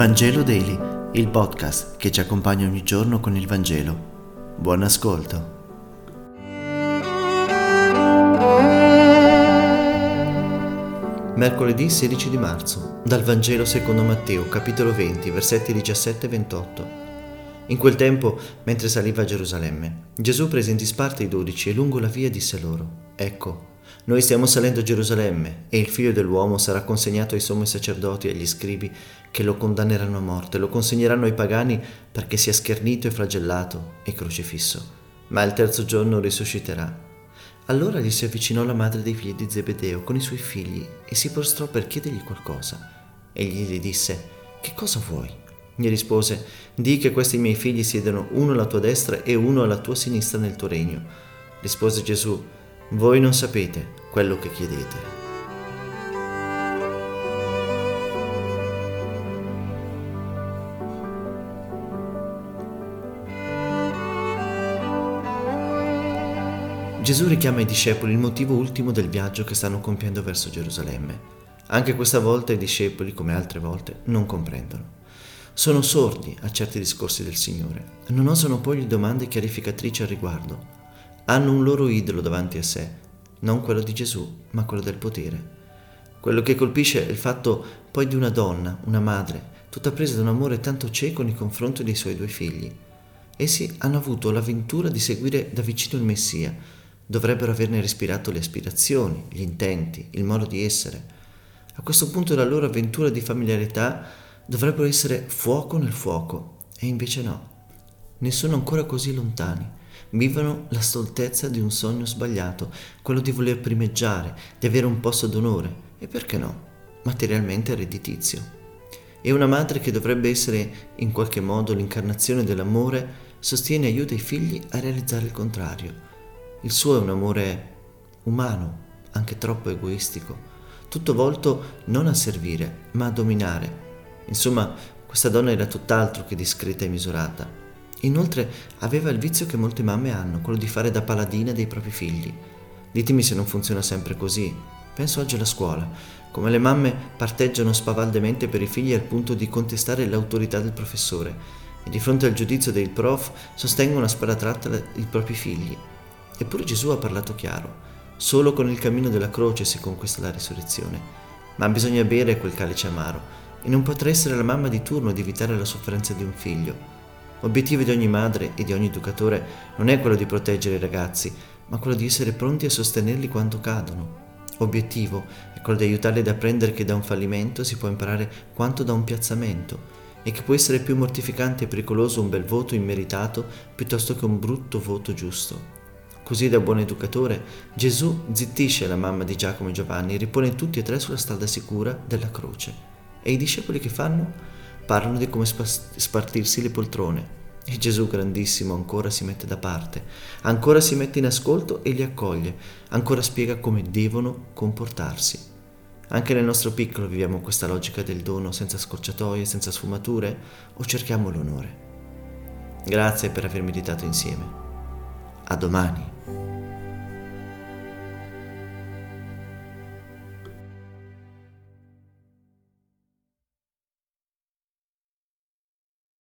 Vangelo Daily, il podcast che ci accompagna ogni giorno con il Vangelo. Buon ascolto. Mercoledì 16 di marzo, dal Vangelo secondo Matteo, capitolo 20, versetti 17 e 28. In quel tempo, mentre saliva a Gerusalemme, Gesù prese in disparte i 12 e lungo la via disse loro: Ecco, noi stiamo salendo a Gerusalemme e il figlio dell'uomo sarà consegnato ai sommi sacerdoti e agli scribi, che lo condanneranno a morte, lo consegneranno ai pagani perché sia schernito e flagellato e crocifisso, ma al terzo giorno risusciterà. Allora gli si avvicinò la madre dei figli di Zebedeo con i suoi figli e si prostrò per chiedergli qualcosa. Egli gli disse: Che cosa vuoi? Gli rispose: Dì che questi miei figli siedono uno alla tua destra e uno alla tua sinistra nel tuo regno. Rispose Gesù: Voi non sapete quello che chiedete. Gesù richiama i discepoli il motivo ultimo del viaggio che stanno compiendo verso Gerusalemme. Anche questa volta i discepoli, come altre volte, non comprendono. Sono sordi a certi discorsi del Signore, non osano porgli domande chiarificatrici al riguardo. Hanno un loro idolo davanti a sé, non quello di Gesù, ma quello del potere. Quello che colpisce è il fatto poi di una donna, una madre, tutta presa da un amore tanto cieco nei confronti dei suoi due figli. Essi hanno avuto l'avventura di seguire da vicino il Messia, dovrebbero averne respirato le aspirazioni, gli intenti, il modo di essere. A questo punto della loro avventura di familiarità dovrebbero essere fuoco nel fuoco, e invece no. Ne sono ancora così lontani. Vivono la stoltezza di un sogno sbagliato, quello di voler primeggiare, di avere un posto d'onore e, perché no, materialmente redditizio. E una madre che dovrebbe essere in qualche modo l'incarnazione dell'amore sostiene e aiuta i figli a realizzare il contrario. Il suo è un amore umano, anche troppo egoistico, tutto volto non a servire ma a dominare. Insomma, questa donna era tutt'altro che discreta e misurata. Inoltre aveva il vizio che molte mamme hanno, quello di fare da paladina dei propri figli. Ditemi se non funziona sempre così. Penso oggi alla scuola, come le mamme parteggiano spavaldemente per i figli al punto di contestare l'autorità del professore e di fronte al giudizio del prof sostengono a sparatrattole i propri figli. Eppure Gesù ha parlato chiaro: solo con il cammino della croce si conquista la risurrezione, ma bisogna bere quel calice amaro e non potrà essere la mamma di turno ad evitare la sofferenza di un figlio. L'obiettivo di ogni madre e di ogni educatore non è quello di proteggere i ragazzi, ma quello di essere pronti a sostenerli quando cadono. Obiettivo è quello di aiutarli ad apprendere che da un fallimento si può imparare quanto da un piazzamento e che può essere più mortificante e pericoloso un bel voto immeritato piuttosto che un brutto voto giusto. Così, da buon educatore, Gesù zittisce la mamma di Giacomo e Giovanni e ripone tutti e tre sulla strada sicura della croce. E i discepoli che fanno? Parlano di come spartirsi le poltrone, e Gesù, grandissimo, ancora si mette da parte, ancora si mette in ascolto e li accoglie, ancora spiega come devono comportarsi. Anche nel nostro piccolo viviamo questa logica del dono senza scorciatoie, senza sfumature, o cerchiamo l'onore? Grazie per aver meditato insieme. A domani.